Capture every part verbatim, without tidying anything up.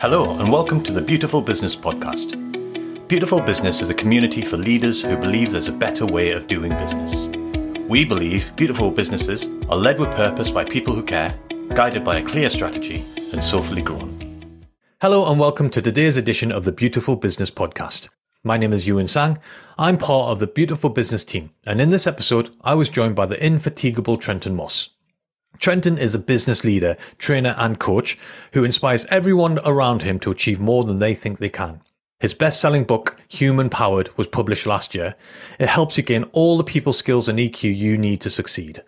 Hello and welcome to the Beautiful Business podcast. Beautiful Business is a community for leaders who believe there's a better way of doing business. We believe beautiful businesses are led with purpose by people who care, guided by a clear strategy, and soulfully grown. Hello and welcome to today's edition of the Beautiful Business podcast. My name is Yiuwin Tsang. I'm part of the Beautiful Business team, and in this episode, I was joined by the infatigable Trenton Moss. Trenton is a business leader, trainer and coach who inspires everyone around him to achieve more than they think they can. His best-selling book, Human Powered, was published last year. It helps you gain all the people skills and E Q you need to succeed.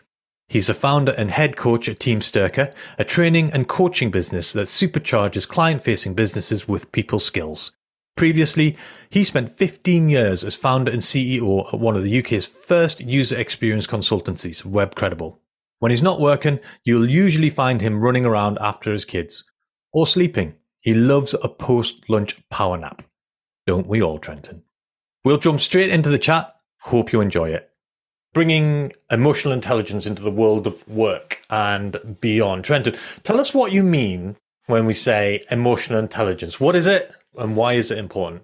He's the founder and head coach at Team Sterka, a training and coaching business that supercharges client-facing businesses with people skills. Previously, he spent fifteen years as founder and C E O at one of the U K's first user experience consultancies, Web Credible. When he's not working, you'll usually find him running around after his kids. Or sleeping. He loves a post-lunch power nap. Don't we all, Trenton? We'll jump straight into the chat. Hope you enjoy it. Bringing emotional intelligence into the world of work and beyond. Trenton, tell us what you mean when we say emotional intelligence. What is it and why is it important?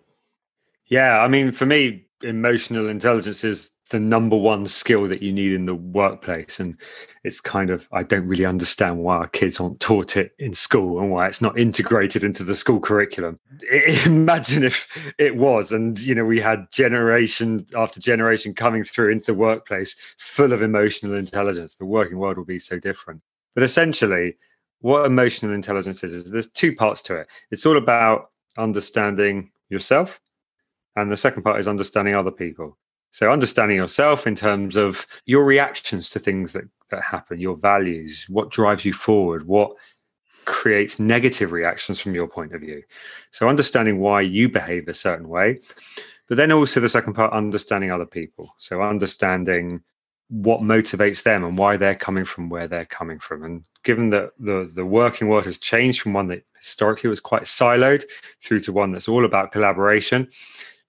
Yeah, I mean, for me, emotional intelligence is the number one skill that you need in the workplace. And it's kind of, I don't really understand why our kids aren't taught it in school and why it's not integrated into the school curriculum. It, imagine if it was. And, you know, we had generation after generation coming through into the workplace full of emotional intelligence. The working world will be so different. But essentially, what emotional intelligence is, is there's two parts to it. It's all about understanding yourself. And the second part is understanding other people. So understanding yourself in terms of your reactions to things that, that happen, your values, what drives you forward, what creates negative reactions from your point of view. So understanding why you behave a certain way, but then also the second part, understanding other people. So understanding what motivates them and why they're coming from where they're coming from. And given that the, the working world has changed from one that historically was quite siloed through to one that's all about collaboration,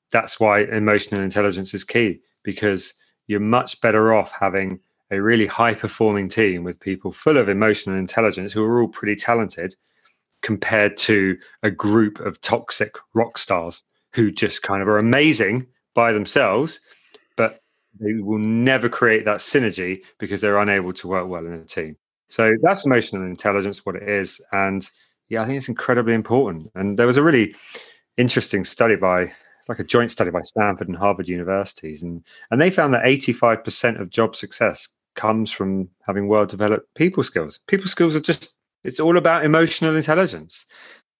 that's why emotional intelligence is key, because you're much better off having a really high-performing team with people full of emotional intelligence who are all pretty talented compared to a group of toxic rock stars who just kind of are amazing by themselves, but they will never create that synergy because they're unable to work well in a team. So that's emotional intelligence, what it is. And yeah, I think it's incredibly important. And there was a really interesting study by... like a joint study by Stanford and Harvard universities. And, and they found that eighty-five percent of job success comes from having well-developed people skills. People skills are just, it's all about emotional intelligence.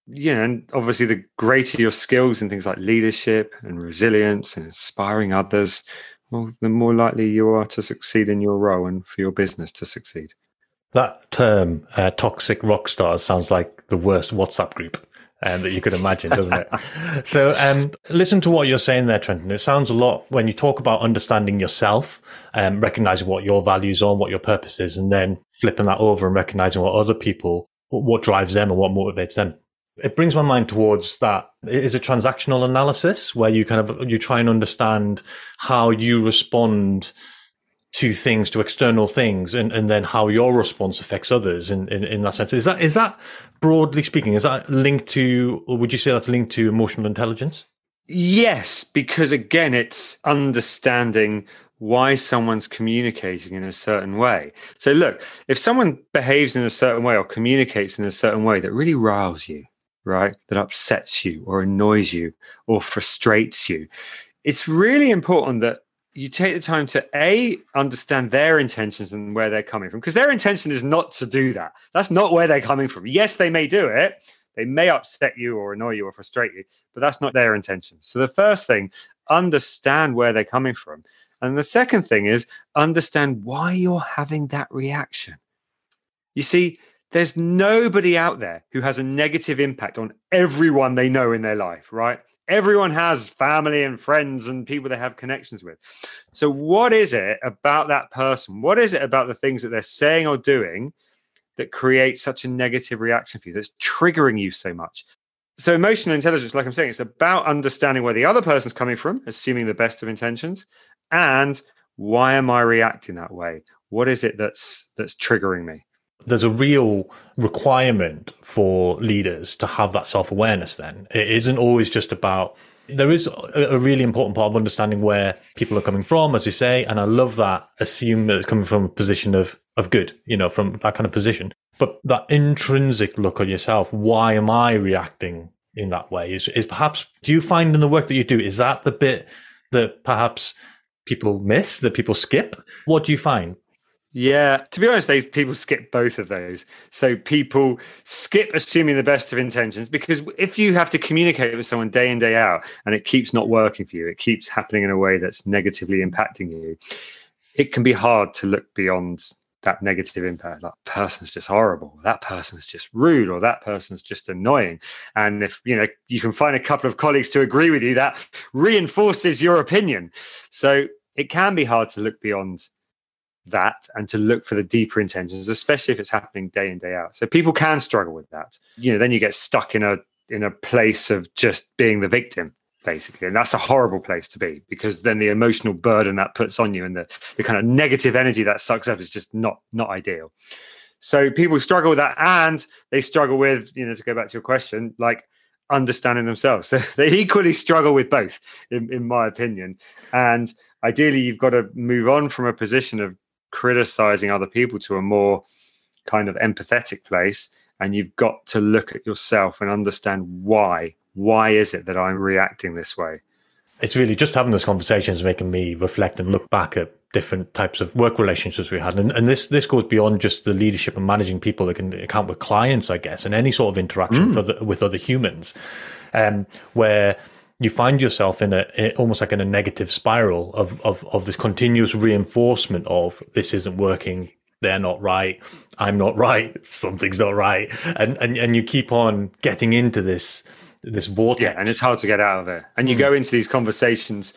You know, and obviously the greater your skills in things like leadership and resilience and inspiring others, well, the more likely you are to succeed in your role and for your business to succeed. That term, uh, toxic rock stars, sounds like the worst WhatsApp group Um, that you could imagine, doesn't it? So um, listen to what you're saying there, Trenton. It sounds a lot when you talk about understanding yourself, um, recognizing what your values are and what your purpose is, and then flipping that over and recognizing what other people, what drives them and what motivates them. It brings my mind towards that. It is a transactional analysis where you kind of, you try and understand how you respond to things, to external things, and, and then how your response affects others in, in, in that sense. Is that, is that, broadly speaking, is that linked to, or would you say that's linked to emotional intelligence? Yes, because again, it's understanding why someone's communicating in a certain way. So look, if someone behaves in a certain way or communicates in a certain way that really riles you, right, that upsets you or annoys you or frustrates you, it's really important that you take the time to A, understand their intentions and where they're coming from, because their intention is not to do that. That's not where they're coming from. Yes, they may do it. They may upset you or annoy you or frustrate you, but that's not their intention. So the first thing, understand where they're coming from. And the second thing is understand why you're having that reaction. You see, there's nobody out there who has a negative impact on everyone they know in their life, right? Everyone has family and friends and people they have connections with. So what is it about that person? What is it about the things that they're saying or doing that creates such a negative reaction for you, that's triggering you so much? So emotional intelligence, like I'm saying, it's about understanding where the other person's coming from, assuming the best of intentions, and why am I reacting that way? What is it that's that's triggering me? There's a real requirement for leaders to have that self-awareness then. It isn't always just about, there is a really important part of understanding where people are coming from, as you say, and I love that, assume that it's coming from a position of, of good, you know, from that kind of position. But that intrinsic look on yourself, why am I reacting in that way? Is, is perhaps, do you find in the work that you do, is that the bit that perhaps people miss, that people skip? What do you find? Yeah, to be honest, these people skip both of those. So people skip assuming the best of intentions, because if you have to communicate with someone day in, day out, and it keeps not working for you, it keeps happening in a way that's negatively impacting you, it can be hard to look beyond that negative impact. That person's just horrible. That person's just rude, or that person's just annoying. And if, you know, you can find a couple of colleagues to agree with you, that reinforces your opinion. So it can be hard to look beyond that and to look for the deeper intentions, especially if it's happening day in, day out. So people can struggle with that. You know, then you get stuck in a in a place of just being the victim, basically. And that's a horrible place to be, because then the emotional burden that puts on you and the, the kind of negative energy that sucks up is just not not ideal. So people struggle with that, and they struggle with, you know, to go back to your question, like understanding themselves. So they equally struggle with both, in, in my opinion. And ideally, you've got to move on from a position of criticizing other people to a more kind of empathetic place, and you've got to look at yourself and understand why why is it that I'm reacting this way. It's really just having this conversation is making me reflect and look back at different types of work relationships we had, and, and this this goes beyond just the leadership and managing people. It can account with clients, I guess, and any sort of interaction mm. for the, with other humans, um where you find yourself in a, in almost like in a negative spiral of, of, of this continuous reinforcement of this isn't working. They're not right. I'm not right. Something's not right. And, and, and you keep on getting into this, this vortex. Yeah, and it's hard to get out of there. And you mm. go into these conversations,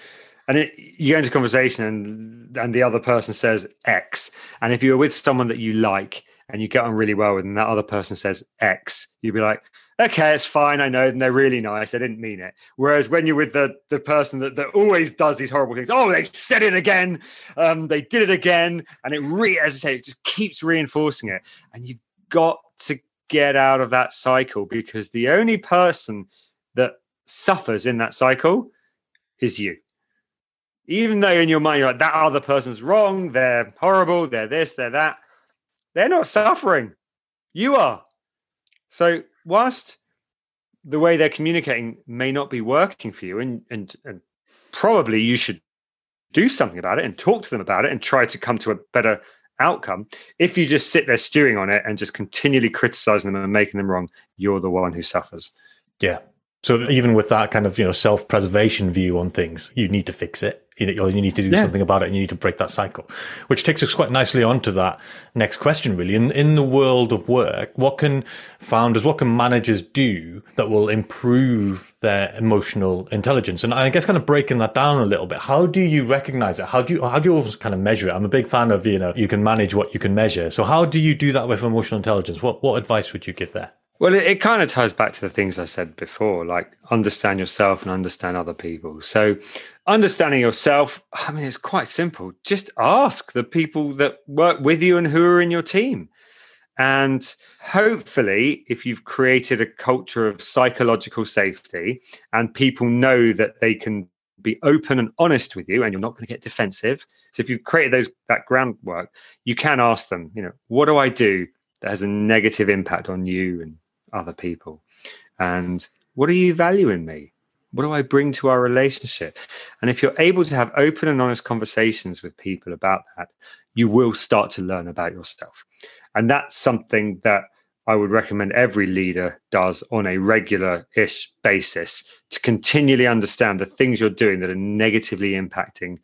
and it, you go into conversation and, and the other person says X. And if you're with someone that you like and you get on really well with, and that other person says X, you'd be like, okay, it's fine, I know, and they're really nice, I didn't mean it. Whereas when you're with the, the person that, that always does these horrible things, oh, they said it again, um, they did it again, and it re as I say, it just keeps reinforcing it. And you've got to get out of that cycle, because the only person that suffers in that cycle is you. Even though in your mind you're like, that other person's wrong, they're horrible, they're this, they're that, they're not suffering. You are. So whilst the way they're communicating may not be working for you, and, and and probably you should do something about it and talk to them about it and try to come to a better outcome, if you just sit there stewing on it and just continually criticizing them and making them wrong, you're the one who suffers. Yeah. So even with that kind of, you know, self-preservation view on things, you need to fix it. You know, you need to do yeah. something about it, and you need to break that cycle, which takes us quite nicely on to that next question, really. In, in the world of work, what can founders, what can managers do that will improve their emotional intelligence? And I guess kind of breaking that down a little bit, how do you recognize it? How do you, how do you also kind of measure it? I'm a big fan of, you know, you can manage what you can measure. So how do you do that with emotional intelligence? What, what advice would you give there? Well, it, it kind of ties back to the things I said before, like understand yourself and understand other people. So understanding yourself, I mean, it's quite simple. Just ask the people that work with you and who are in your team. And hopefully, if you've created a culture of psychological safety and people know that they can be open and honest with you and you're not going to get defensive. So if you've created those that groundwork, you can ask them, you know, what do I do that has a negative impact on you and other people? And what do you value in me? What do I bring to our relationship? And if you're able to have open and honest conversations with people about that, you will start to learn about yourself. And that's something that I would recommend every leader does on a regular-ish basis, to continually understand the things you're doing that are negatively impacting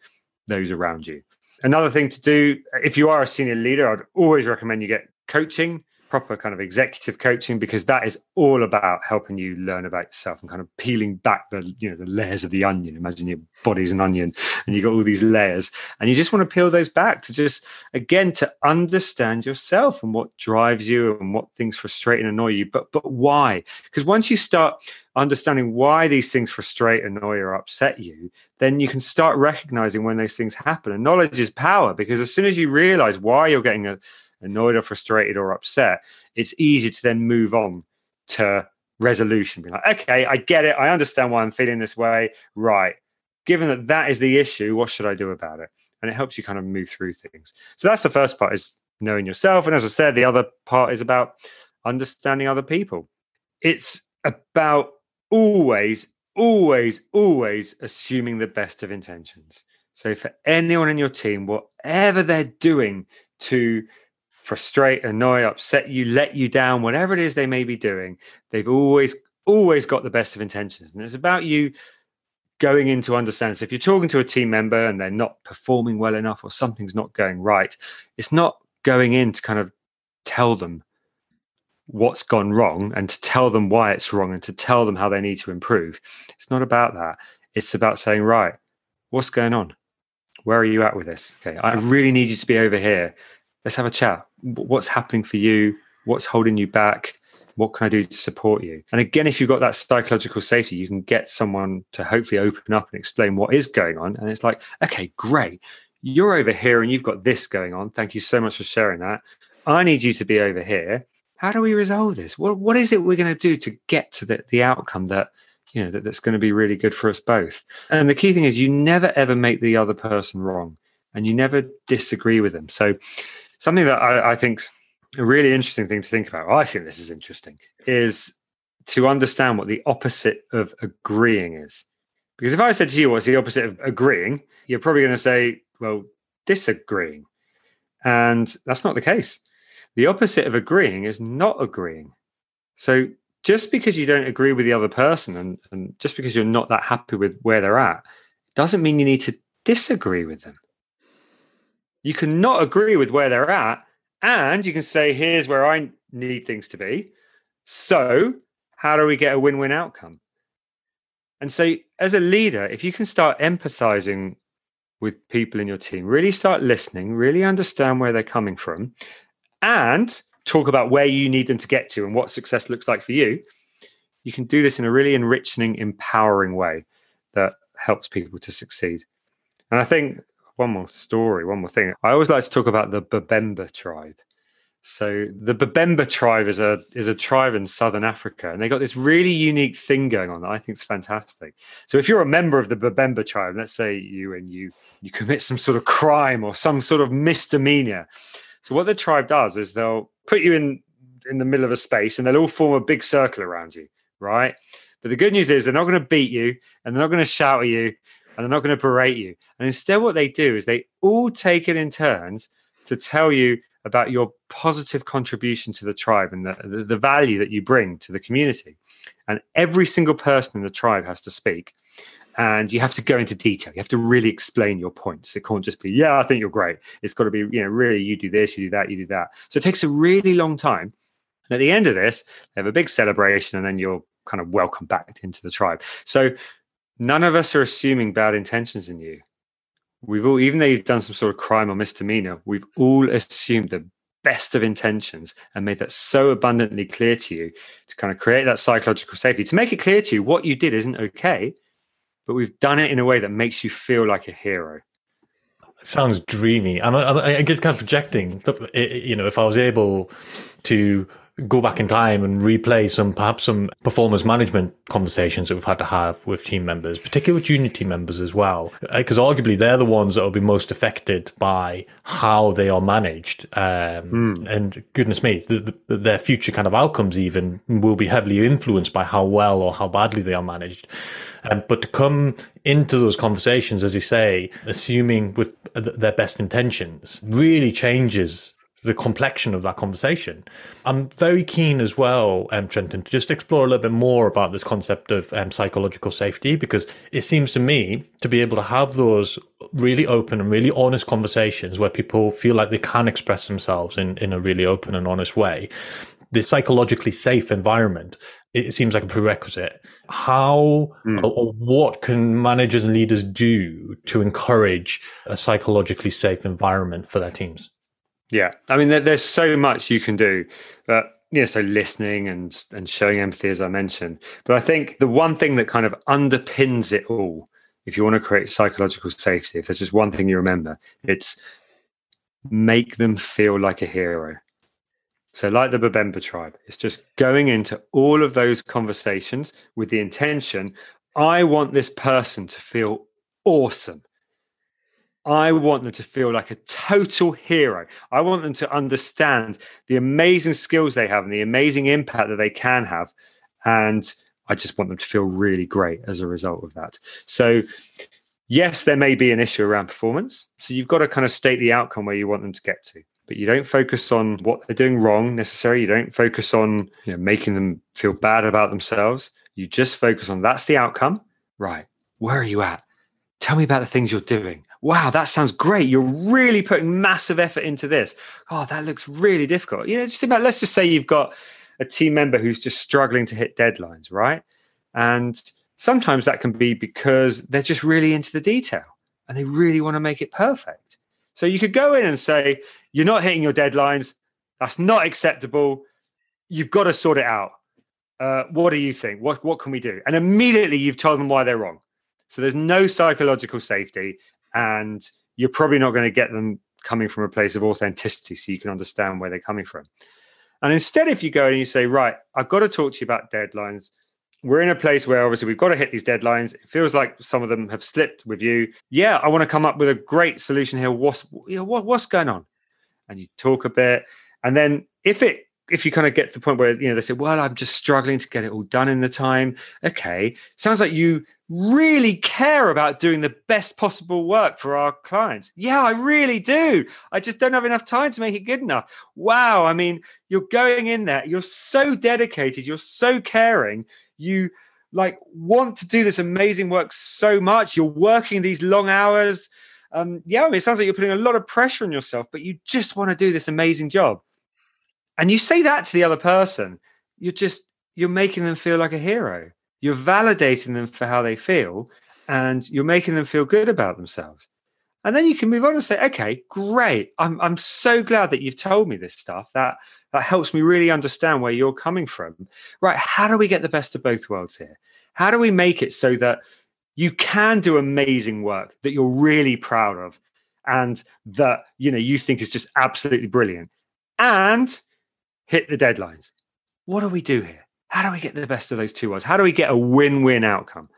those around you. Another thing to do, if you are a senior leader, I'd always recommend you get coaching, proper kind of executive coaching, because that is all about helping you learn about yourself and kind of peeling back the, you know, the layers of the onion. Imagine your body's an onion and you've got all these layers, and you just want to peel those back to just, again, to understand yourself and what drives you and what things frustrate and annoy you. But, but why? Because once you start understanding why these things frustrate, annoy, or upset you, then you can start recognizing when those things happen. And knowledge is power, because as soon as you realize why you're getting a annoyed or frustrated or upset, it's easy to then move on to resolution. Be like, okay, I get it. I understand why I'm feeling this way. Right. Given that that is the issue, what should I do about it? And it helps you kind of move through things. So that's the first part, is knowing yourself. And as I said, the other part is about understanding other people. It's about always, always, always assuming the best of intentions. So for anyone in your team, whatever they're doing to frustrate, annoy, upset you, let you down, whatever it is they may be doing, they've always, always got the best of intentions. And it's about you going in to understand. So if you're talking to a team member and they're not performing well enough or something's not going right, it's not going in to kind of tell them what's gone wrong and to tell them why it's wrong and to tell them how they need to improve. It's not about that. It's about saying, right, what's going on? Where are you at with this? Okay, I really need you to be over here. Let's have a chat. What's happening for you? What's holding you back? What can I do to support you? And again, if you've got that psychological safety, you can get someone to hopefully open up and explain what is going on. And it's like, okay, great. You're over here and you've got this going on. Thank you so much for sharing that. I need you to be over here. How do we resolve this? What, what is it we're going to do to get to the, the outcome that, you know, that, that's going to be really good for us both? And the key thing is you never, ever make the other person wrong and you never disagree with them. So something that I, I think's a really interesting thing to think about, well, I think this is interesting, is to understand what the opposite of agreeing is. Because if I said to you, what's the opposite of agreeing? You're probably going to say, well, disagreeing. And that's not the case. The opposite of agreeing is not agreeing. So just because you don't agree with the other person and, and just because you're not that happy with where they're at, doesn't mean you need to disagree with them. You can not agree with where they're at and you can say, here's where I need things to be. So how do we get a win-win outcome? And so as a leader, if you can start empathizing with people in your team, really start listening, really understand where they're coming from, and talk about where you need them to get to and what success looks like for you, you can do this in a really enriching, empowering way that helps people to succeed. And I think one more story, one more thing. I always like to talk about the Babemba tribe. So the Babemba tribe is a is a tribe in Southern Africa, and they got this really unique thing going on that I think is fantastic. So if you're a member of the Babemba tribe, let's say you and you you commit some sort of crime or some sort of misdemeanor. So what the tribe does is they'll put you in, in the middle of a space and they'll all form a big circle around you, right? But the good news is they're not going to beat you and they're not going to shout at you and they're not going to berate you. And instead what they do is they all take it in turns to tell you about your positive contribution to the tribe and the, the, the value that you bring to the community. And every single person in the tribe has to speak. And you have to go into detail. You have to really explain your points. It can't just be, yeah, I think you're great. It's got to be, you know, really, you do this, you do that, you do that. So it takes a really long time. And at the end of this, they have a big celebration and then you're kind of welcome back into the tribe. So none of us are assuming bad intentions in you. We've all, even though you've done some sort of crime or misdemeanor, we've all assumed the best of intentions and made that so abundantly clear to you to kind of create that psychological safety, to make it clear to you what you did isn't okay, but we've done it in a way that makes you feel like a hero. Sounds dreamy. I'm, I'm, I get kind of projecting, you know, if I was able to go back in time and replay some, perhaps some performance management conversations that we've had to have with team members, particularly with junior team members as well, because arguably they're the ones that will be most affected by how they are managed. Um, mm. And goodness me, the, the, their future kind of outcomes even will be heavily influenced by how well or how badly they are managed. Um, but to come into those conversations, as you say, assuming with their best intentions, really changes the complexion of that conversation. I'm very keen as well, um, Trenton, to just explore a little bit more about this concept of um, psychological safety, because it seems to me to be able to have those really open and really honest conversations where people feel like they can express themselves in, in a really open and honest way. The psychologically safe environment, it seems like a prerequisite. How mm. or, or what can managers and leaders do to encourage a psychologically safe environment for their teams? Yeah, I mean, there's so much you can do, but, you know, so listening and, and showing empathy, as I mentioned. But I think the one thing that kind of underpins it all, if you want to create psychological safety, if there's just one thing you remember, it's make them feel like a hero. So like the Babemba tribe, it's just going into all of those conversations with the intention, I want this person to feel awesome. I want them to feel like a total hero. I want them to understand the amazing skills they have and the amazing impact that they can have. And I just want them to feel really great as a result of that. So yes, there may be an issue around performance. So you've got to kind of state the outcome where you want them to get to, but you don't focus on what they're doing wrong necessarily. You don't focus on, you know, making them feel bad about themselves. You just focus on that's the outcome. Right. Where are you at? Tell me about the things you're doing. Wow, that sounds great. You're really putting massive effort into this. Oh, that looks really difficult. You know, just about, let's just say you've got a team member who's just struggling to hit deadlines, right? And sometimes that can be because they're just really into the detail and they really want to make it perfect. So you could go in and say, you're not hitting your deadlines. That's not acceptable. You've got to sort it out. Uh, what do you think? What, what can we do? And immediately you've told them why they're wrong. So there's no psychological safety, and you're probably not going to get them coming from a place of authenticity so you can understand where they're coming from. And instead, if you go and you say, right, I've got to talk to you about deadlines. We're in a place where obviously we've got to hit these deadlines. It feels like some of them have slipped with you. Yeah, I want to come up with a great solution here. What's, you know, what, what's going on? And you talk a bit. And then if it if you kind of get to the point where, you know, they say, well, I'm just struggling to get it all done in the time. Okay, sounds like you really care about doing the best possible work for our clients. Yeah, I really do. I just don't have enough time to make it good enough. Wow. I mean, you're going in there. You're so dedicated. You're so caring. You like want to do this amazing work so much. You're working these long hours. Um, yeah, I mean, it sounds like you're putting a lot of pressure on yourself, but you just want to do this amazing job. And you say that to the other person, you're just, you're making them feel like a hero. You're validating them for how they feel, and you're making them feel good about themselves. And then you can move on and say, okay, great. I'm I'm so glad that you've told me this stuff. That, that helps me really understand where you're coming from. Right, how do we get the best of both worlds here? How do we make it so that you can do amazing work that you're really proud of and that, you know, you think is just absolutely brilliant, and hit the deadlines? What do we do here? How do we get the best of those two worlds? How do we get a win-win outcome?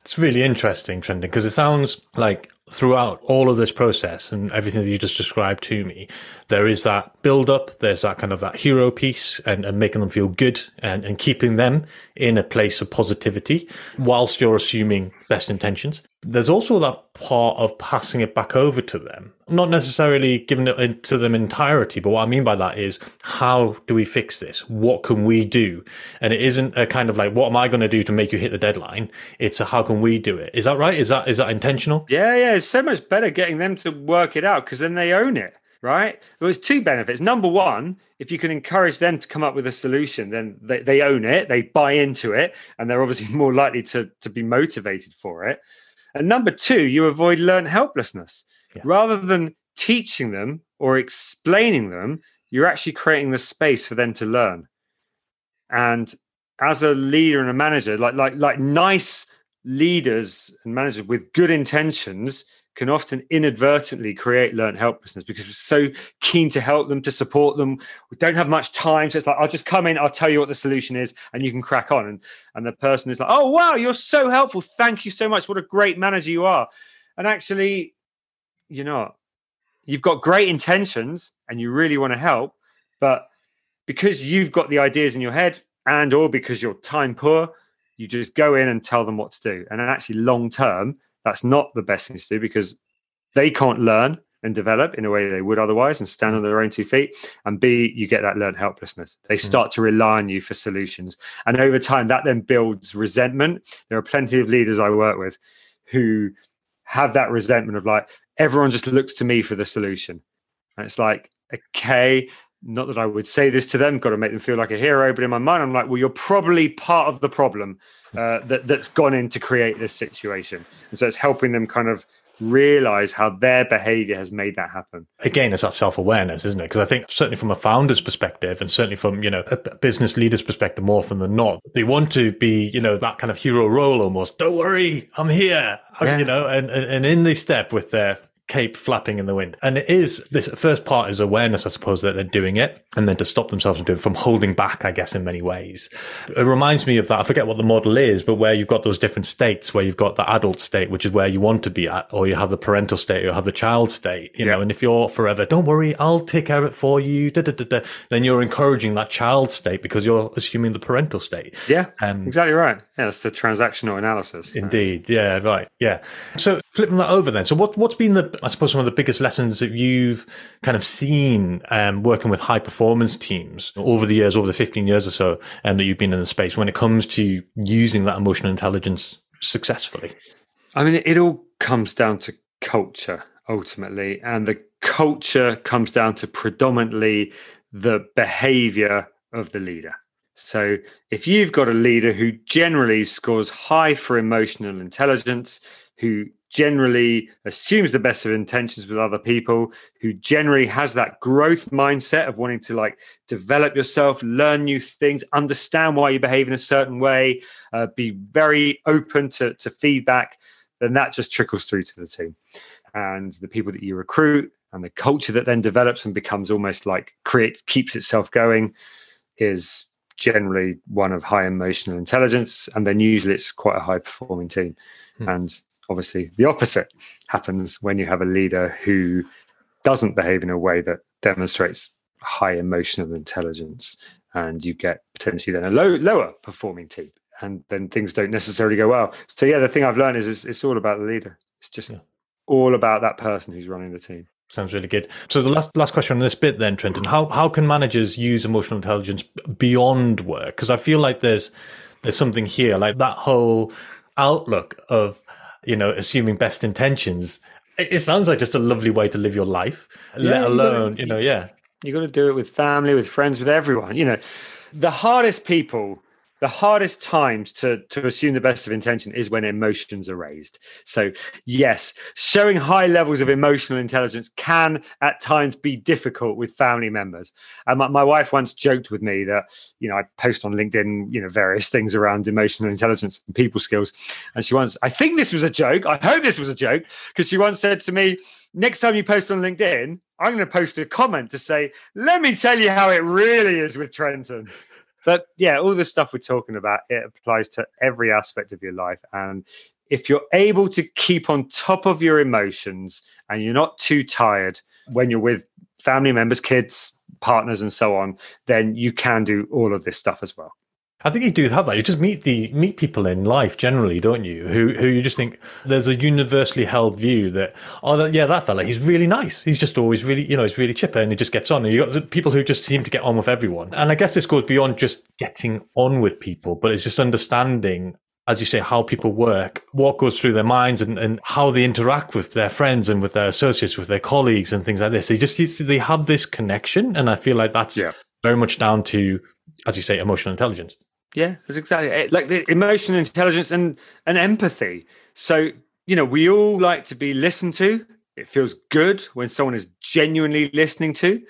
It's really interesting, Trenton, because it sounds like throughout all of this process and everything that you just described to me, there is that build-up, there's that kind of that hero piece and, and making them feel good and, and keeping them in a place of positivity whilst you're assuming best intentions. There's also that part of passing it back over to them, not necessarily giving it to them in entirety. But what I mean by that is, how do we fix this? What can we do? And it isn't a kind of like, what am I going to do to make you hit the deadline? It's a, how can we do it? Is that right? Is that, is that intentional? Yeah, yeah. It's so much better getting them to work it out, because then they own it, right? There's two benefits. Number one, if you can encourage them to come up with a solution, then they, they own it, they buy into it, and they're obviously more likely to, to be motivated for it. And number two, you avoid learned helplessness. Yeah. Rather than teaching them or explaining them, you're actually creating the space for them to learn. And as a leader and a manager, like like like nice leaders and managers with good intentions can often inadvertently create learned helplessness, because we're so keen to help them, to support them. We don't have much time. So it's like, I'll just come in, I'll tell you what the solution is, and you can crack on. And, and the person is like, oh, wow, you're so helpful. Thank you so much. What a great manager you are. And actually, you're not. You've got great intentions and you really want to help, but because you've got the ideas in your head and or because you're time poor, you just go in and tell them what to do. And actually, long term, that's not the best thing to do, because they can't learn and develop in a way they would otherwise and stand on their own two feet. And B, you get that learned helplessness. They start mm. to rely on you for solutions. And over time, that then builds resentment. There are plenty of leaders I work with who have that resentment of like, everyone just looks to me for the solution. And it's like, okay, not that I would say this to them, got to make them feel like a hero. But in my mind, I'm like, well, you're probably part of the problem uh, that, that's gone in to create this situation. And so it's helping them kind of realize how their behavior has made that happen. Again, it's that self-awareness, isn't it? Because I think certainly from a founder's perspective, and certainly from, you know, a business leader's perspective, more often than not, they want to be, you know, that kind of hero role almost. Don't worry, I'm here. I'm, yeah. You know, and, and, and in they step with their cape flapping in the wind. And it is, this first part is awareness, I suppose, that they're doing it, and then to stop themselves from doing, from holding back, I guess, in many ways. It reminds me of that. I forget what the model is, but where you've got those different states, where you've got the adult state, which is where you want to be at, or you have the parental state, or you have the child state, you yeah. know, and if you're forever, don't worry, I'll take care of it for you, da, da, da, da, then you're encouraging that child state because you're assuming the parental state. Yeah, um, exactly right. Yeah, that's the transactional analysis. Indeed. Nice. Yeah, right. Yeah. So flipping that over then. So what, what's been the, I suppose, some of the biggest lessons that you've kind of seen um, working with high performance teams over the years, over the fifteen years or so, and um, that you've been in the space when it comes to using that emotional intelligence successfully? I mean, it all comes down to culture ultimately. And the culture comes down to predominantly the behavior of the leader. So if you've got a leader who generally scores high for emotional intelligence, who generally assumes the best of intentions with other people, who generally has that growth mindset of wanting to like develop yourself, learn new things, understand why you behave in a certain way, uh, be very open to, to feedback, then that just trickles through to the team. And the people that you recruit and the culture that then develops and becomes almost like creates, keeps itself going is generally one of high emotional intelligence, and then usually it's quite a high performing team. Hmm. And obviously the opposite happens when you have a leader who doesn't behave in a way that demonstrates high emotional intelligence, and you get potentially then a low, lower performing team, and then things don't necessarily go well. So yeah, the thing I've learned is it's, it's all about the leader. It's just yeah. all about that person who's running the team. Sounds really good. So the last last question on this bit then, Trenton, how how can managers use emotional intelligence beyond work? Because I feel like there's there's something here, like that whole outlook of, you know, assuming best intentions. It, it sounds like just a lovely way to live your life, yeah, let alone, you, gotta, you know, yeah. You've got to do it with family, with friends, with everyone. You know, the hardest people, the hardest times to, to assume the best of intention is when emotions are raised. So yes, showing high levels of emotional intelligence can at times be difficult with family members. And my, my wife once joked with me that, you know, I post on LinkedIn, you know, various things around emotional intelligence and people skills. And she once, I think this was a joke. I hope this was a joke, because she once said to me, next time you post on LinkedIn, I'm going to post a comment to say, let me tell you how it really is with Trenton. But yeah, all the stuff we're talking about, it applies to every aspect of your life. And if you're able to keep on top of your emotions and you're not too tired when you're with family members, kids, partners, and so on, then you can do all of this stuff as well. I think you do have that. You just meet the meet people in life generally, don't you? Who who you just think there's a universally held view that, oh, that, yeah, that fella, he's really nice. He's just always really, you know, he's really chipper and he just gets on. And you got people who just seem to get on with everyone. And I guess this goes beyond just getting on with people, but it's just understanding, as you say, how people work, what goes through their minds, and, and how they interact with their friends and with their associates, with their colleagues and things like this. They just they have this connection, and I feel like that's yeah. very much down to, as you say, emotional intelligence. Yeah, that's exactly it. Like the emotional intelligence and, and empathy. So, you know, we all like to be listened to. It feels good when someone is genuinely listening to,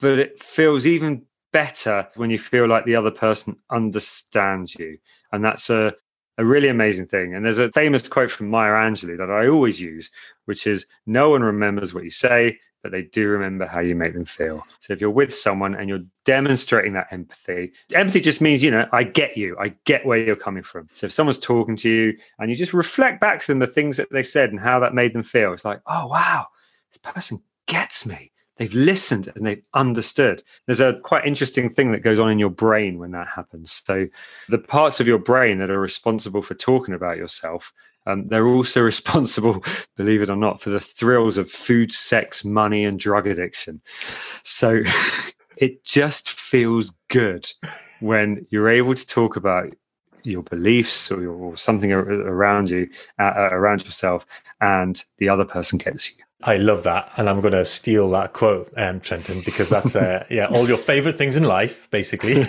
but it feels even better when you feel like the other person understands you. And that's a, a really amazing thing. And there's a famous quote from Maya Angelou that I always use, which is, no one remembers what you say, but they do remember how you make them feel. So if you're with someone and you're demonstrating that empathy, empathy just means, you know, I get you, I get where you're coming from. So if someone's talking to you and you just reflect back to them the things that they said and how that made them feel, it's like, oh, wow, this person gets me. They've listened and they've understood. There's a quite interesting thing that goes on in your brain when that happens. So the parts of your brain that are responsible for talking about yourself, Um, they're also responsible, believe it or not, for the thrills of food, sex, money, and drug addiction. So it just feels good when you're able to talk about your beliefs or, your, or something around you, uh, around yourself, and the other person gets you. I love that. And I'm going to steal that quote, um, Trenton, because that's, uh, yeah, all your favorite things in life, basically,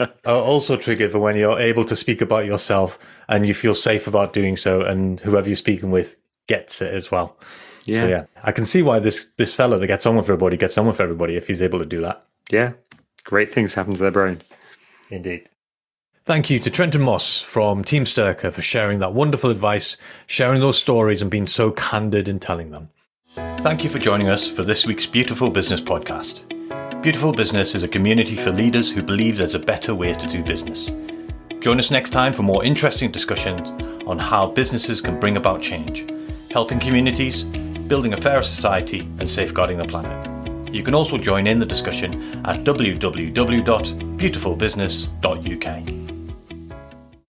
are also triggered for when you're able to speak about yourself and you feel safe about doing so. And whoever you're speaking with gets it as well. Yeah. So, yeah, I can see why this, this fellow that gets on with everybody gets on with everybody if he's able to do that. Yeah. Great things happen to their brain. Indeed. Thank you to Trenton Moss from Team Sterka for sharing that wonderful advice, sharing those stories, and being so candid in telling them. Thank you for joining us for this week's Beautiful Business podcast. Beautiful Business is a community for leaders who believe there's a better way to do business. Join us next time for more interesting discussions on how businesses can bring about change, helping communities, building a fairer society, and safeguarding the planet. You can also join in the discussion at w w w dot beautiful business dot u k.